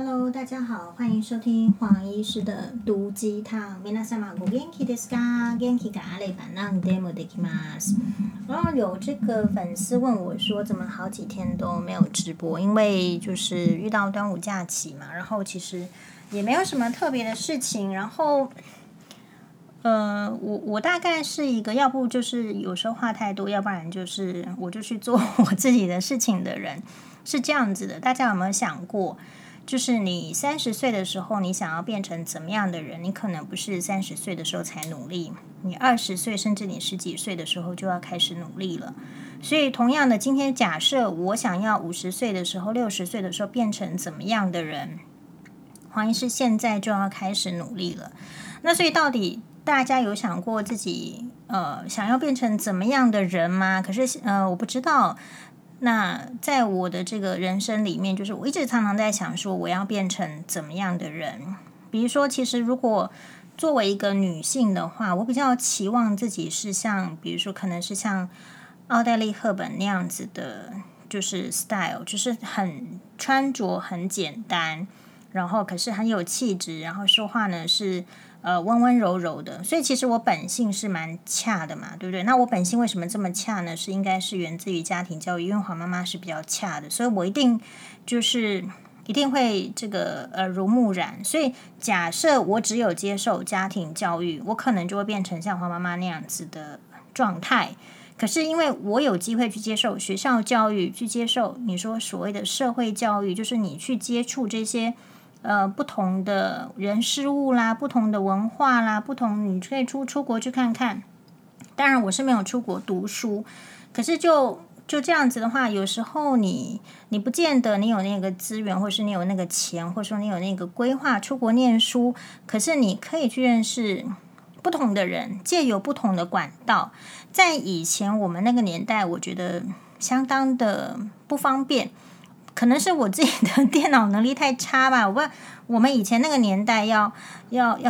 Hello， 大家好，欢迎收听黄医师的毒鸡汤。皆様ご元気ですか？元気があれば何でもできます。然后有这个粉丝问我说，怎么好几天都没有直播？因为就是遇到端午假期嘛，然后其实也没有什么特别的事情。然后，我大概是一个，要不就是有时候话太多，要不然就是我就去做我自己的事情的人，是这样子的。大家有没有想过？就是你30岁的时候，你想要变成怎么样的人？你可能不是30岁的时候才努力，你20岁甚至你10几岁的时候就要开始努力了。所以同样的，今天假设我想要50岁的时候、60岁的时候变成怎么样的人，黄医师现在就要开始努力了。那所以到底大家有想过自己想要变成怎么样的人吗？可是我不知道。那在我的这个人生里面，就是我一直常常在想说，我要变成怎么样的人。比如说，其实如果作为一个女性的话，我比较期望自己是像，比如说可能是像奥黛丽·赫本那样子的，就是 style， 就是很穿着很简单，然后可是很有气质，然后说话呢是温温柔柔的。所以其实我本性是蛮恰的嘛，对不对？那我本性为什么这么恰呢？是应该是源自于家庭教育，因为黄妈妈是比较恰的，所以我一定就是一定会这个耳濡目染。所以假设我只有接受家庭教育，我可能就会变成像黄妈妈那样子的状态。可是因为我有机会去接受学校教育，去接受你说所谓的社会教育，就是你去接触这些不同的人事物啦，不同的文化啦，不同，你可以出国去看看。当然我是没有出国读书，可是就这样子的话，有时候你不见得你有那个资源，或是你有那个钱，或者说你有那个规划出国念书，可是你可以去认识不同的人，借由不同的管道。在以前我们那个年代，我觉得相当的不方便，可能是我自己的电脑能力太差吧。我们以前那个年代要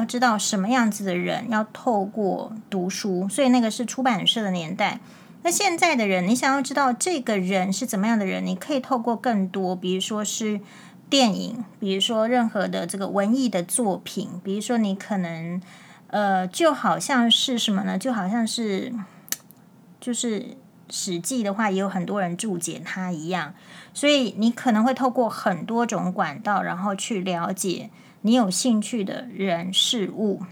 知道什么样子的人，要透过读书，所以那个是出版社的年代。那现在的人，你想要知道这个人是怎么样的人，你可以透过更多，比如说是电影，比如说任何的这个文艺的作品，比如说你可能就好像是什么呢？就好像是就是史记的话，也有很多人注解它一样，所以你可能会透过很多种管道，然后去了解你有兴趣的人事物。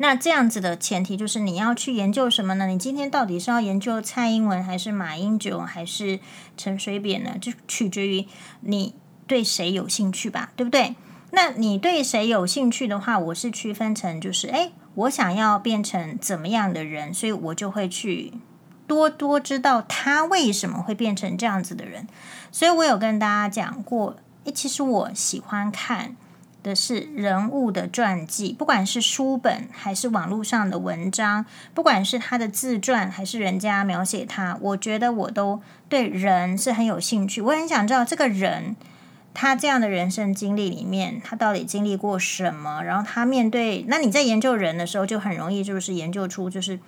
那这样子的前提就是你要去研究什么呢？你今天到底是要研究蔡英文，还是马英九，还是陈水扁呢？就取决于你对谁有兴趣吧，对不对？那你对谁有兴趣的话，我是区分成就是，我想要变成怎么样的人，所以我就会去多多知道他为什么会变成这样子的人。所以我有跟大家讲过，其实我喜欢看的是人物的传记，不管是书本还是网络上的文章，不管是他的自传还是人家描写他，我觉得我都对人是很有兴趣。我很想知道这个人，他这样的人生经历里面，他到底经历过什么，然后他面对，那你在研究人的时候，就很容易就是研究出就是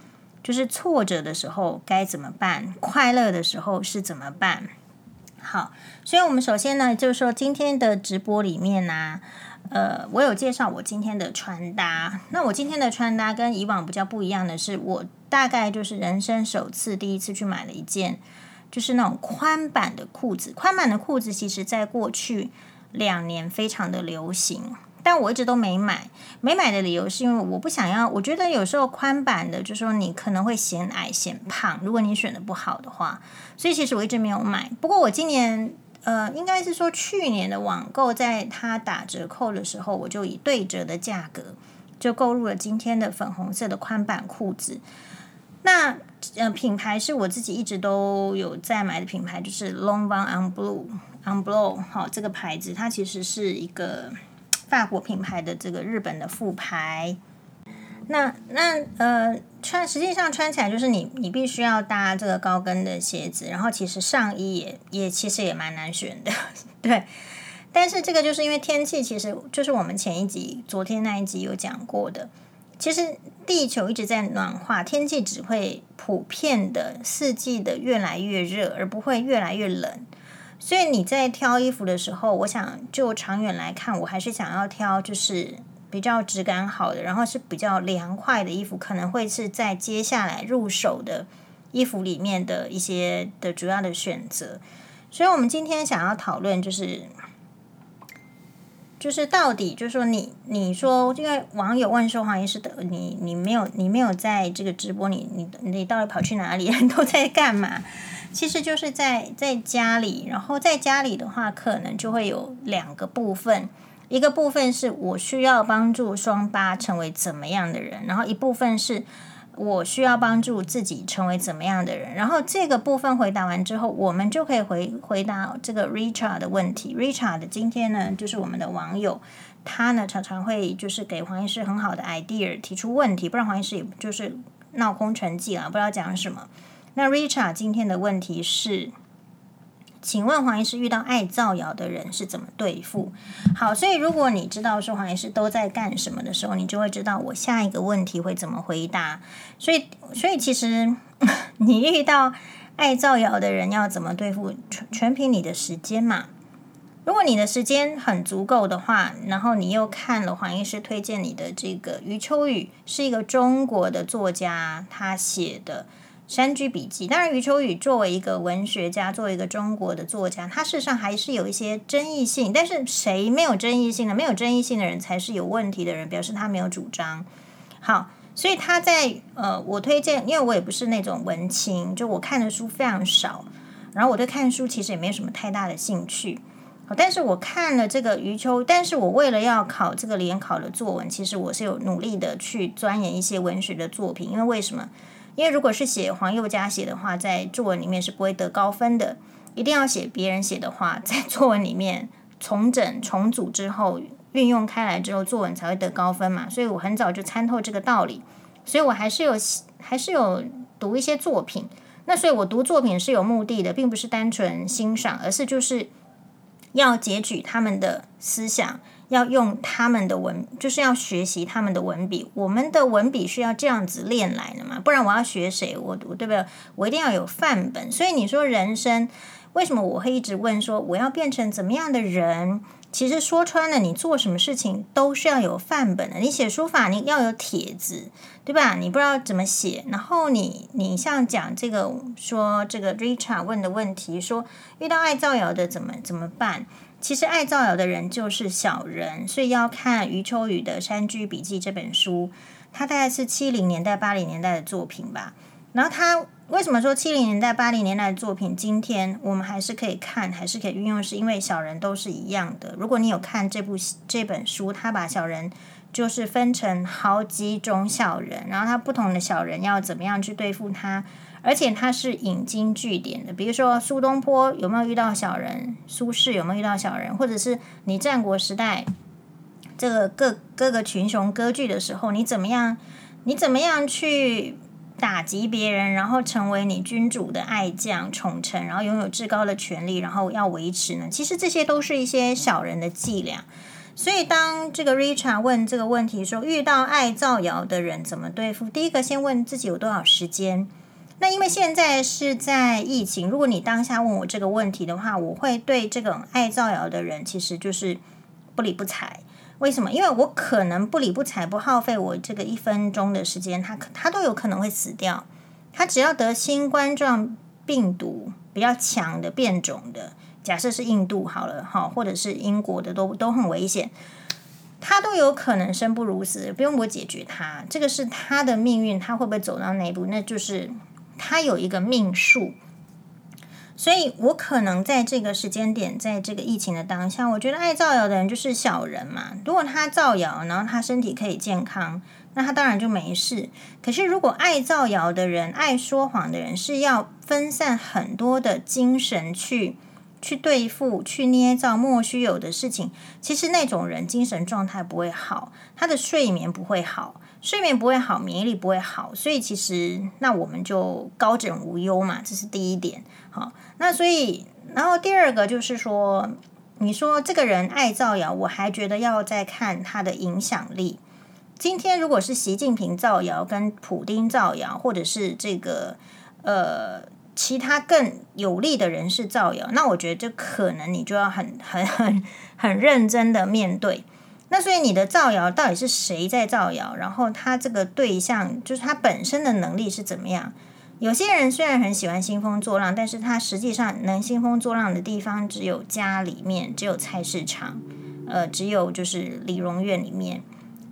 挫折的时候该怎么办，快乐的时候是怎么办。好，所以我们首先呢，就是说今天的直播里面呢，我有介绍我今天的穿搭。那我今天的穿搭跟以往比较不一样的是，我大概就是人生首次第一次去买了一件就是那种宽版的裤子。宽版的裤子其实在过去2年非常的流行，但我一直都没买。没买的理由是因为我不想要，我觉得有时候宽版的，就是说你可能会显矮显胖，如果你选的不好的话，所以其实我一直没有买。不过我今年应该是说去年的网购，在它打折扣的时候，我就以对折的价格就购入了今天的粉红色的宽版裤子。那品牌是我自己一直都有在买的品牌，就是 Long Bound Un Blue 好，这个牌子它其实是一个法国品牌的这个日本的副牌。实际上穿起来就是你必须要搭这个高跟的鞋子，然后其实上衣也其实也蛮难选的，对。但是这个就是因为天气，其实就是我们前一集昨天那一集有讲过的，其实地球一直在暖化，天气只会普遍的四季的越来越热，而不会越来越冷。所以你在挑衣服的时候，我想就长远来看，我还是想要挑就是比较质感好的，然后是比较凉快的衣服，可能会是在接下来入手的衣服里面的一些的主要的选择。所以我们今天想要讨论就是到底就是说你说，因为网友问说黄医师，你没有在这个直播，你到底跑去哪里，都在干嘛？其实就是在家里，然后在家里的话可能就会有两个部分，一个部分是我需要帮助双八成为怎么样的人，然后一部分是我需要帮助自己成为怎么样的人。然后这个部分回答完之后，我们就可以回答这个 Richard 的问题。Richard 今天呢，就是我们的网友，他呢常常会就是给黄医师很好的 idea， 提出问题，不然黄医师也就是闹空城计啦，不知道讲什么。那 Richard 今天的问题是，请问黄医师遇到爱造谣的人是怎么对付？好，所以如果你知道说黄医师都在干什么的时候，你就会知道我下一个问题会怎么回答。所以其实你遇到爱造谣的人要怎么对付，全凭你的时间嘛。如果你的时间很足够的话，然后你又看了黄医师推荐你的这个余秋雨，是一个中国的作家他写的山居笔记。当然余秋雨作为一个文学家，作为一个中国的作家，他事实上还是有一些争议性，但是谁没有争议性呢？没有争议性的人才是有问题的人，表示他没有主张。好，所以他在我推荐，因为我也不是那种文青，就我看的书非常少，然后我对看书其实也没有什么太大的兴趣。好，但是我看了这个余秋，但是我为了要考这个联考的作文，其实我是有努力的去钻研一些文学的作品。因为为什么？因为如果是写黄宥嘉写的话，在作文里面是不会得高分的，一定要写别人写的话，在作文里面重整重组之后，运用开来之后，作文才会得高分嘛。所以我很早就参透这个道理，所以我还是有读一些作品。那所以我读作品是有目的的，并不是单纯欣赏，而是就是要截取他们的思想，要用他们的文，就是要学习他们的文笔。我们的文笔需要这样子练来的嘛，不然我要学谁？我对不对？我一定要有范本。所以你说人生，为什么我会一直问说我要变成怎么样的人？其实说穿了，你做什么事情都是要有范本的。你写书法，你要有帖子，对吧？你不知道怎么写，然后你像讲这个说这个 Richard 问的问题，说遇到爱造谣的怎么办？其实爱造谣的人就是小人，所以要看余秋雨的《山居笔记》这本书，它大概是70年代、80年代的作品吧。然后它为什么说70年代、80年代的作品，今天我们还是可以看，还是可以运用，是因为小人都是一样的。如果你有看这本书，它把小人就是分成好几种小人，然后它不同的小人要怎么样去对付它。而且它是引经据典的，比如说苏东坡有没有遇到小人，苏轼有没有遇到小人，或者是你战国时代这个各个群雄割据的时候，你怎么样去打击别人，然后成为你君主的爱将宠臣，然后拥有至高的权力，然后要维持呢？其实这些都是一些小人的伎俩。所以当这个 Richard 问这个问题说遇到爱造谣的人怎么对付，第一个先问自己有多少时间。那因为现在是在疫情，如果你当下问我这个问题的话，我会对这种爱造谣的人其实就是不理不睬。为什么？因为我可能不理不睬，不耗费我这个1分钟的时间，他都有可能会死掉。他只要得新冠状病毒比较强的变种的，假设是印度好了，或者是英国的，都很危险，他都有可能生不如死，不用我解决他，这个是他的命运，他会不会走到那一步，那就是他有一个命数。所以我可能在这个时间点，在这个疫情的当下，我觉得爱造谣的人就是小人嘛。如果他造谣，然后他身体可以健康，那他当然就没事。可是如果爱造谣的人、爱说谎的人，是要分散很多的精神去对付、去捏造莫须有的事情，其实那种人精神状态不会好，他的睡眠不会好，睡眠不会好，免疫力不会好，所以其实那我们就高枕无忧嘛，这是第一点。好，那所以然后第二个就是说，你说这个人爱造谣，我还觉得要再看他的影响力。今天如果是习近平造谣、跟普丁造谣，或者是这个其他更有力的人士造谣，那我觉得这可能你就要很认真的面对。那所以你的造谣到底是谁在造谣，然后他这个对象就是他本身的能力是怎么样。有些人虽然很喜欢兴风作浪，但是他实际上能兴风作浪的地方只有家里面，只有菜市场，只有就是理容院里面。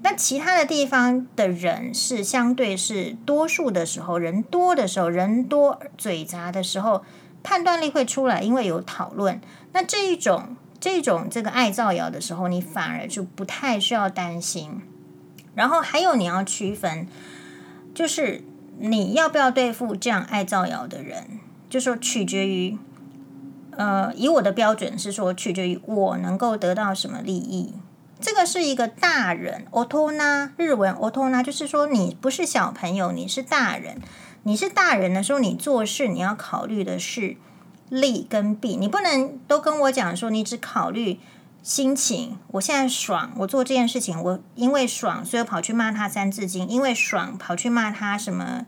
那其他的地方的人是相对是多数的时候，人多的时候，人多嘴杂的时候，判断力会出来，因为有讨论。那这种这个爱造谣的时候，你反而就不太需要担心。然后还有你要区分，就是你要不要对付这样爱造谣的人，就说取决于以我的标准是说取决于我能够得到什么利益。这个是一个大人，日文就是说你不是小朋友，你是大人。你是大人的时候，你做事你要考虑的是利跟弊，你不能都跟我讲说你只考虑心情，我现在爽，我做这件事情，我因为爽所以跑去骂他三字经，因为爽跑去骂他什么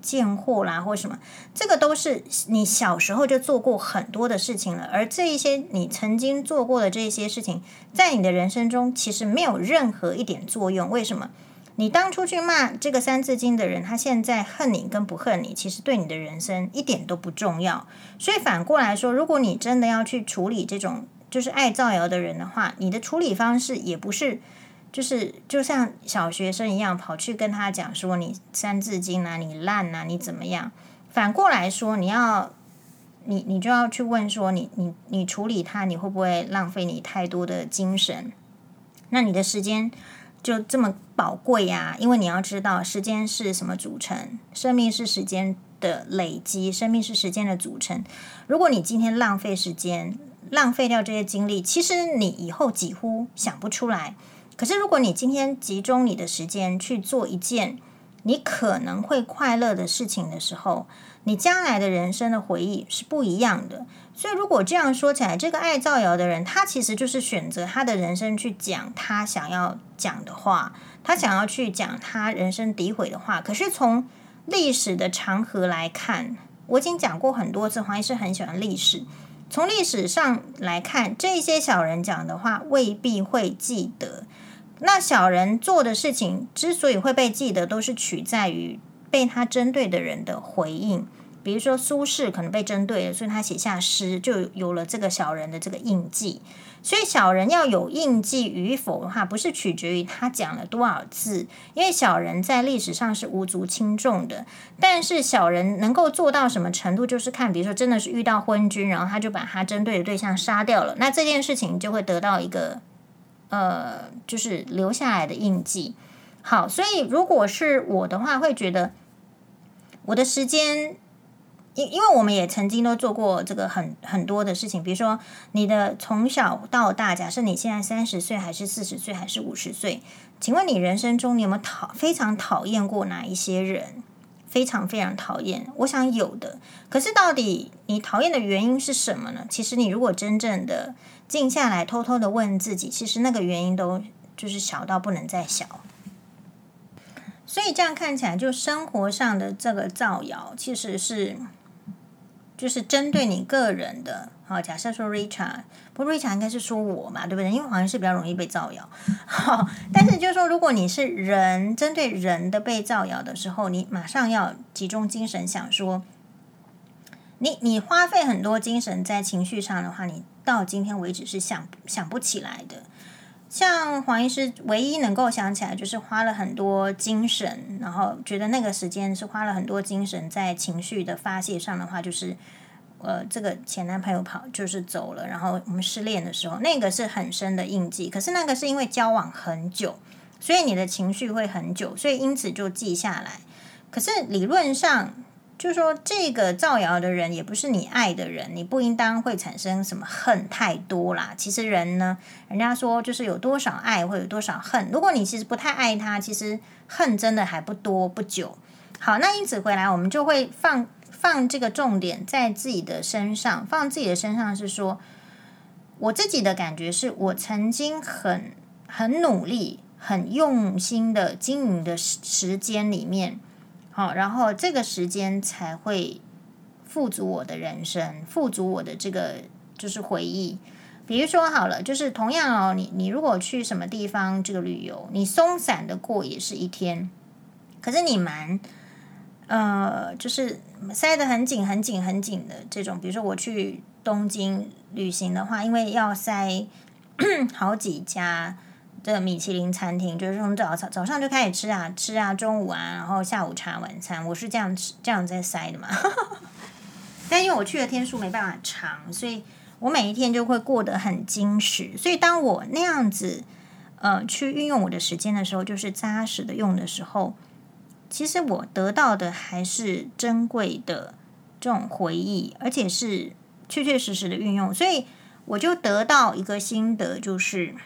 贱货啦或什么，这个都是你小时候就做过很多的事情了，而这一些你曾经做过的这些事情在你的人生中其实没有任何一点作用。为什么？你当初去骂这个三字经的人，他现在恨你跟不恨你，其实对你的人生一点都不重要。所以反过来说，如果你真的要去处理这种就是爱造谣的人的话，你的处理方式也不是就是就像小学生一样跑去跟他讲说你三字经啊，你烂啊，你怎么样。反过来说，你就要去问说你处理他，你会不会浪费你太多的精神，那你的时间就这么宝贵呀？因为你要知道时间是什么组成，生命是时间的累积，生命是时间的组成。如果你今天浪费时间，浪费掉这些精力，其实你以后几乎想不出来。可是如果你今天集中你的时间去做一件你可能会快乐的事情的时候，你将来的人生的回忆是不一样的。所以如果这样说起来，这个爱造谣的人他其实就是选择他的人生去讲他想要讲的话，他想要去讲他人生诋毁的话。可是从历史的长河来看，我已经讲过很多次，黄医师很喜欢历史，从历史上来看，这些小人讲的话未必会记得。那小人做的事情之所以会被记得，都是取在于被他针对的人的回应。比如说苏轼可能被针对了，所以他写下诗，就有了这个小人的这个印记。所以小人要有印记与否的话，不是取决于他讲了多少字，因为小人在历史上是无足轻重的。但是小人能够做到什么程度，就是看比如说真的是遇到昏君，然后他就把他针对的对象杀掉了，那这件事情就会得到一个就是留下来的印记。好，所以如果是我的话，会觉得我的时间，因为我们也曾经都做过这个很多的事情。比如说你的从小到大，假设你现在30岁还是40岁还是50岁，请问你人生中你有没有非常讨厌过哪一些人？非常非常讨厌，我想有的。可是到底你讨厌的原因是什么呢？其实你如果真正的静下来偷偷的问自己，其实那个原因都就是小到不能再小。所以这样看起来，就生活上的这个造谣其实是就是针对你个人的。好，假设说 Richard， 不过 Richard 应该是说我嘛，对不对？因为好像是比较容易被造谣。好，但是就是说如果你是人，针对人的被造谣的时候，你马上要集中精神想说你花费很多精神在情绪上的话，你到今天为止是想不起来的。像黄医师唯一能够想起来，就是花了很多精神，然后觉得那个时间是花了很多精神在情绪的发泄上的话，就是这个前男朋友就是走了，然后我们失恋的时候，那个是很深的印记。可是那个是因为交往很久，所以你的情绪会很久，所以因此就记下来。可是理论上就是说这个造谣的人也不是你爱的人，你不应当会产生什么恨太多啦。其实人呢，人家说就是有多少爱会有多少恨，如果你其实不太爱他，其实恨真的还不多不久。好，那因此回来我们就会放这个重点在自己的身上。放自己的身上是说，我自己的感觉是我曾经很努力很用心的经营的时间里面，好，然后这个时间才会富足我的人生，富足我的这个就是回忆。比如说好了，就是同样哦，你如果去什么地方这个旅游，你松散的过也是一天，可是你蛮就是塞得很紧很紧很紧的这种。比如说我去东京旅行的话，因为要塞好几家的米其林餐厅，就是从早上就开始吃啊，中午啊，然后下午茶晚餐，我是这样在塞的嘛。但因为我去的天数没办法长，所以我每一天就会过得很精实。所以当我那样子去运用我的时间的时候，就是扎实的用的时候，其实我得到的还是珍贵的这种回忆，而且是确确实实的运用。所以我就得到一个心得，就是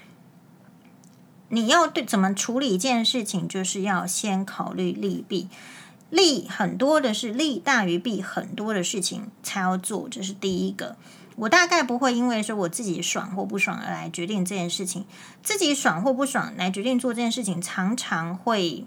你要对怎么处理一件事情，就是要先考虑利弊。利很多的是利大于弊，很多的事情才要做，这是第一个。我大概不会因为说我自己爽或不爽而来决定这件事情，自己爽或不爽来决定做这件事情，常常会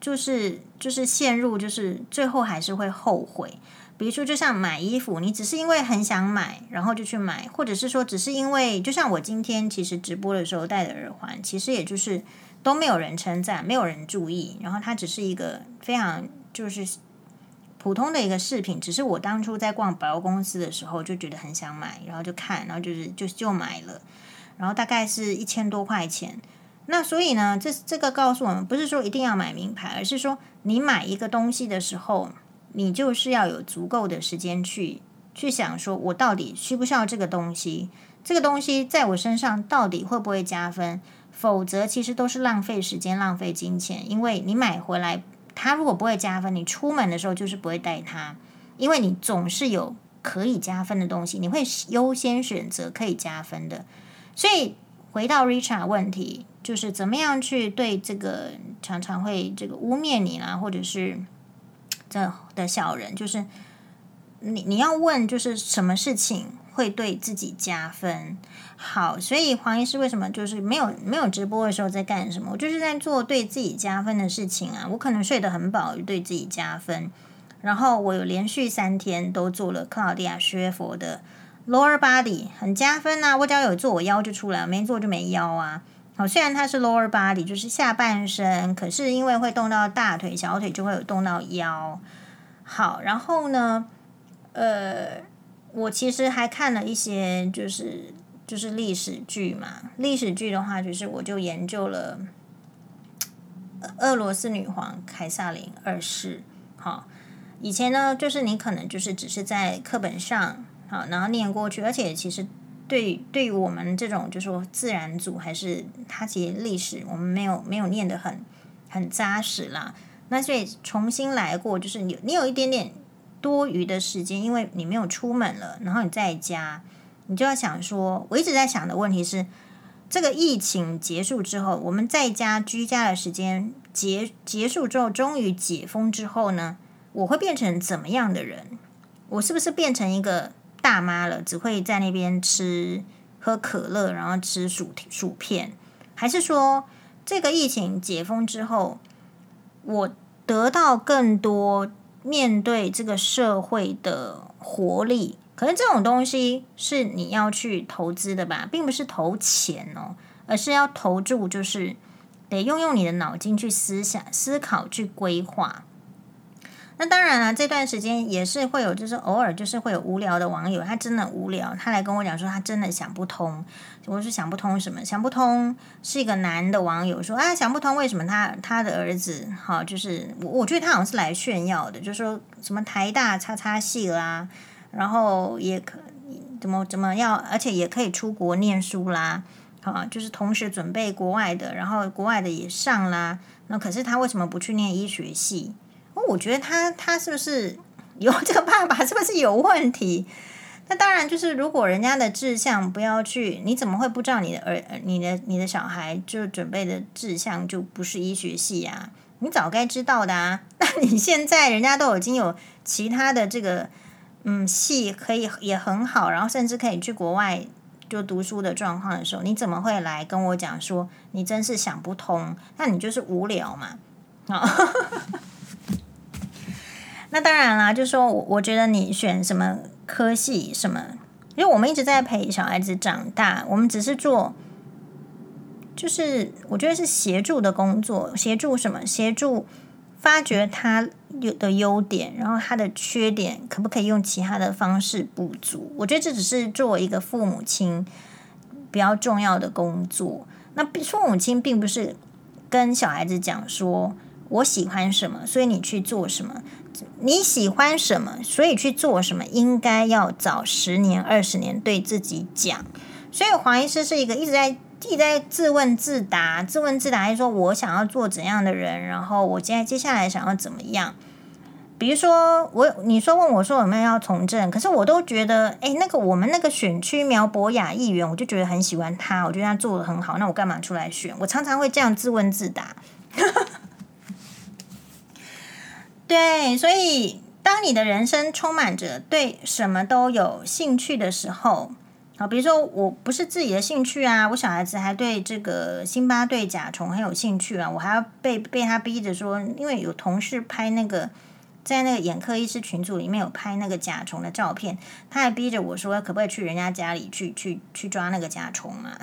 就是陷入，就是最后还是会后悔。比如说就像买衣服，你只是因为很想买然后就去买，或者是说只是因为，就像我今天其实直播的时候戴的耳环，其实也就是都没有人称赞，没有人注意，然后它只是一个非常就是普通的一个饰品，只是我当初在逛百货公司的时候就觉得很想买，然后就看，然后就买了，然后大概是1000多块钱。那所以呢，这个告诉我们，不是说一定要买名牌，而是说你买一个东西的时候，你就是要有足够的时间去想说我到底需不需要这个东西，这个东西在我身上到底会不会加分，否则其实都是浪费时间浪费金钱。因为你买回来它如果不会加分，你出门的时候就是不会带它，因为你总是有可以加分的东西，你会优先选择可以加分的。所以回到 Richard 问题，就是怎么样去对这个常常会这个污蔑你啦，或者是这的小人，就是你要问，就是什么事情会对自己加分。好，所以黄医师为什么就是没有直播的时候在干什么？我就是在做对自己加分的事情啊。我可能睡得很饱，对自己加分。然后我有连续3天都做了克劳迪亚薛佛的 lower body， 很加分啊。我只要有做，我腰就出来，没做就没腰啊。好，虽然它是 lower body， 就是下半身，可是因为会动到大腿、小腿，就会有动到腰。好，然后呢，我其实还看了一些就是历史剧嘛。历史剧的话，就是我就研究了俄罗斯女皇凯撒琳2世。好，以前呢，就是你可能就是只是在课本上好，然后念过去，而且其实。对于我们这种就是说自然组，还是它其实历史我们没有念得很扎实啦。那所以重新来过，就是你有一点点多余的时间，因为你没有出门了，然后你在家，你就要想说，我一直在想的问题是，这个疫情结束之后，我们在家居家的时间结束之后，终于解封之后呢，我会变成怎么样的人？我是不是变成一个大妈了，只会在那边喝可乐，然后吃薯片，还是说这个疫情解封之后，我得到更多面对这个社会的活力？可是这种东西是你要去投资的吧，并不是投钱哦，而是要投注，就是得用你的脑筋去思考去规划。那当然啦，这段时间也是会有，就是偶尔就是会有无聊的网友，他真的无聊，他来跟我讲说他真的想不通。我说想不通什么？想不通是一个男的网友说啊，想不通为什么他的儿子，好，就是我觉得他好像是来炫耀的，就说什么台大系啦，然后也可怎么样，而且也可以出国念书啦，好，就是同时准备国外的，然后国外的也上啦，那可是他为什么不去念医学系？我觉得他是不是有这个爸爸是不是有问题？那当然就是如果人家的志向不要去，你怎么会不知道你的小孩就准备的志向就不是医学系啊？你早该知道的啊！那你现在人家都已经有其他的这个系可以也很好，然后甚至可以去国外就读书的状况的时候，你怎么会来跟我讲说你真是想不通？那你就是无聊嘛！那当然啦，就说我觉得你选什么科系什么，因为我们一直在陪小孩子长大，我们只是做，就是我觉得是协助的工作，协助什么？协助发掘他的优点，然后他的缺点可不可以用其他的方式补足？我觉得这只是做一个父母亲比较重要的工作。那父母亲并不是跟小孩子讲说我喜欢什么，所以你去做什么，你喜欢什么，所以去做什么，应该要早10年20年对自己讲。所以黄医师是一个一直在自问自答，还是说我想要做怎样的人，然后我接下来想要怎么样。比如说你问我说有没有要从政，可是我都觉得我们那个选区苗博雅议员，我就觉得很喜欢他，我觉得他做得很好，那我干嘛出来选？我常常会这样自问自答。对，所以当你的人生充满着对什么都有兴趣的时候，好，比如说我不是自己的兴趣啊，我小孩子还对这个辛巴对甲虫很有兴趣啊，我还要被他逼着说，因为有同事拍那个在那个眼科医师群组里面有拍那个甲虫的照片，他还逼着我说可不可以去人家家里去抓那个甲虫嘛。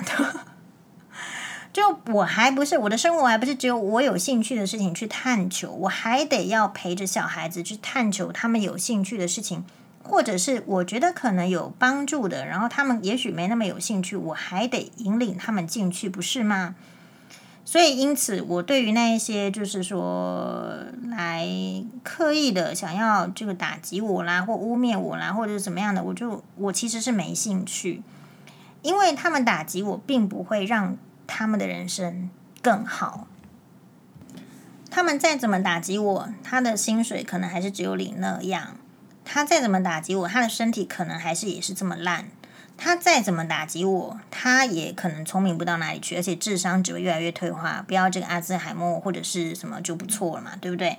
就我的生活还不是只有我有兴趣的事情去探求，我还得要陪着小孩子去探求他们有兴趣的事情，或者是我觉得可能有帮助的，然后他们也许没那么有兴趣，我还得引领他们进去，不是吗？所以因此我对于那一些就是说来刻意的想要这个打击我啦，或污蔑我啦，或者怎么样的，我其实是没兴趣，因为他们打击我并不会让他们的人生更好。他们再怎么打击我，他的薪水可能还是只有领那样，他再怎么打击我，他的身体可能也是这么烂，他再怎么打击我，他也可能聪明不到哪里去，而且智商只会越来越退化，不要这个阿兹海默或者是什么就不错了嘛，对不对？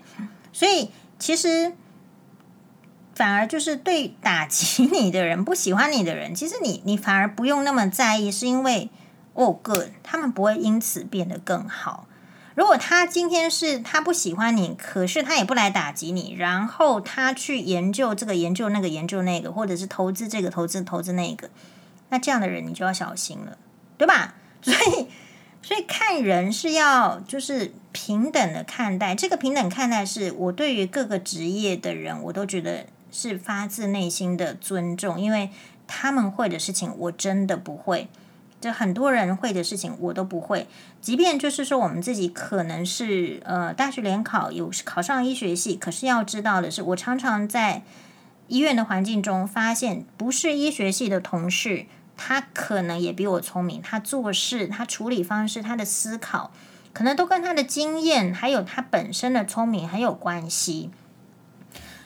所以其实反而就是对打击你的人，不喜欢你的人，其实你反而不用那么在意，是因为good， 他们不会因此变得更好。如果他今天是他不喜欢你，可是他也不来打击你，然后他去研究这个研究那个研究那个，或者是投资这个投资那个，那这样的人你就要小心了，对吧？所以看人是要就是平等的看待，这个平等看待是我对于各个职业的人，我都觉得是发自内心的尊重，因为他们会的事情我真的不会，就很多人会的事情我都不会，即便就是说我们自己可能是大学联考有考上医学系，可是要知道的是，我常常在医院的环境中发现，不是医学系的同事，他可能也比我聪明，他做事、他处理方式、他的思考，可能都跟他的经验还有他本身的聪明很有关系。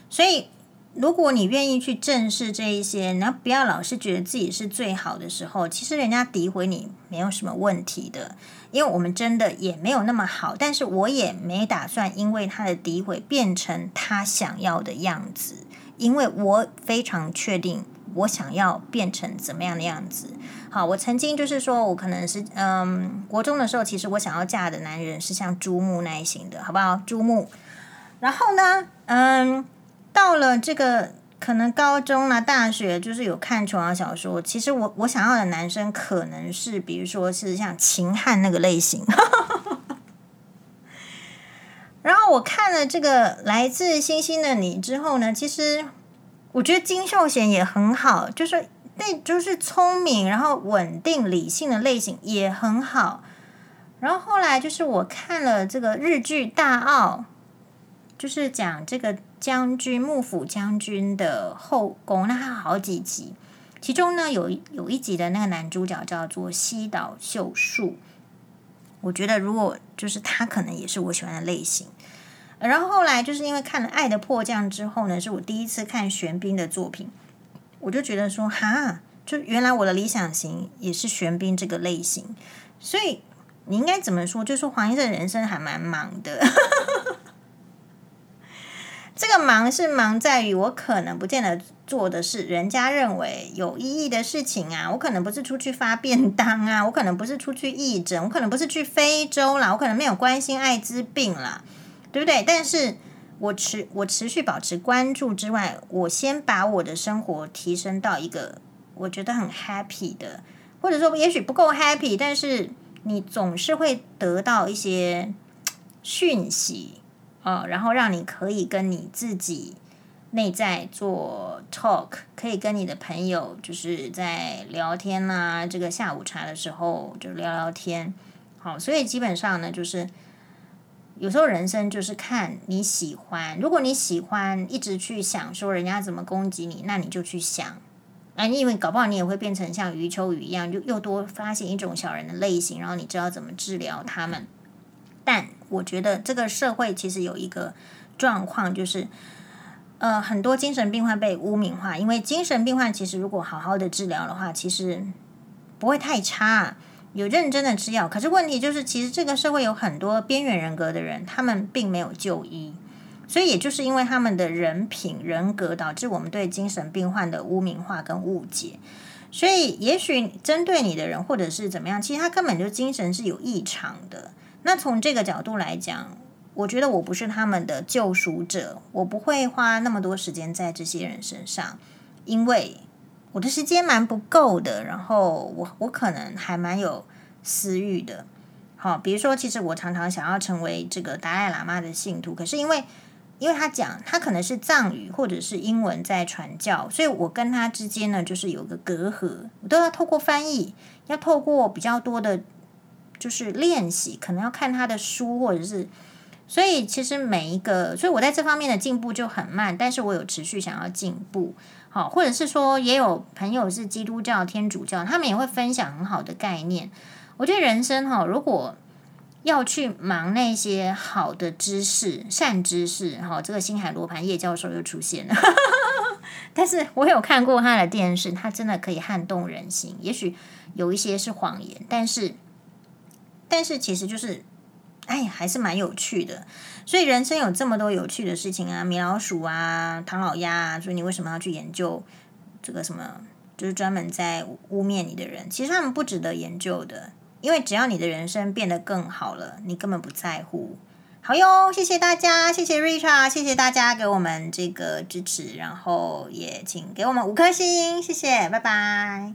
所以如果你愿意去正视这一些，然后不要老是觉得自己是最好的时候，其实人家诋毁你没有什么问题的，因为我们真的也没有那么好，但是我也没打算因为他的诋毁变成他想要的样子，因为我非常确定我想要变成怎么样的样子。好，我曾经就是说我可能是国中的时候，其实我想要嫁的男人是像朱木那一型的，好不好？朱木。然后呢到了这个可能高中啊、大学，就是有看琼瑶小说，其实我想要的男生可能是比如说是像秦汉那个类型。然后我看了这个来自星星的你之后呢，其实我觉得金秀贤也很好，就是那就是聪明然后稳定理性的类型也很好。然后后来就是我看了这个日剧大奥，就是讲这个将军幕府将军的后宫，那他好几集，其中呢有一集的那个男主角叫做西岛秀树，我觉得如果就是他可能也是我喜欢的类型。然后后来就是因为看了《爱的迫降》之后呢，是我第一次看玄彬的作品，我就觉得说就原来我的理想型也是玄彬这个类型。所以你应该怎么说，就说黄医生的人生还蛮忙的。这个忙是忙在于我可能不见得做的是人家认为有意义的事情啊，我可能不是出去发便当啊，我可能不是出去义诊，我可能不是去非洲啦，我可能没有关心艾滋病啦，对不对？但是我持续保持关注之外，我先把我的生活提升到一个我觉得很 happy 的，或者说也许不够 happy， 但是你总是会得到一些讯息、然后让你可以跟你自己内在做 talk， 可以跟你的朋友就是在聊天啦、这个下午茶的时候就聊聊天。好，所以基本上呢，就是有时候人生就是看你喜欢，如果你喜欢一直去想说人家怎么攻击你，那你就去想，因为搞不好你也会变成像余秋雨一样，就又多发现一种小人的类型，然后你知道怎么治疗他们。但我觉得这个社会其实有一个状况，就是很多精神病患被污名化，因为精神病患其实如果好好的治疗的话，其实不会太差，有认真的吃药。可是问题就是其实这个社会有很多边缘人格的人，他们并没有就医，所以也就是因为他们的人品人格导致我们对精神病患的污名化跟误解。所以也许针对你的人或者是怎么样，其实他根本就精神是有异常的。那从这个角度来讲，我觉得我不是他们的救赎者，我不会花那么多时间在这些人身上，因为我的时间蛮不够的，然后我可能还蛮有私欲的。好，比如说其实我常常想要成为这个达赖喇嘛的信徒，可是因为他讲他可能是藏语或者是英文在传教，所以我跟他之间呢就是有个隔阂，我都要透过翻译，要透过比较多的就是练习，可能要看他的书或者是，所以其实所以我在这方面的进步就很慢，但是我有持续想要进步。好，或者是说也有朋友是基督教天主教，他们也会分享很好的概念。我觉得人生如果要去忙那些好的知识善知识，这个星海罗盘叶教授又出现了但是我有看过他的电视，他真的可以撼动人心，也许有一些是谎言，但是其实就是还是蛮有趣的。所以人生有这么多有趣的事情啊，米老鼠啊，唐老鸭啊，所以你为什么要去研究这个什么就是专门在污蔑你的人，其实他们不值得研究的，因为只要你的人生变得更好了，你根本不在乎。好哟，谢谢大家，谢谢 Richard， 谢谢大家给我们这个支持，然后也请给我们5颗星，谢谢，拜拜。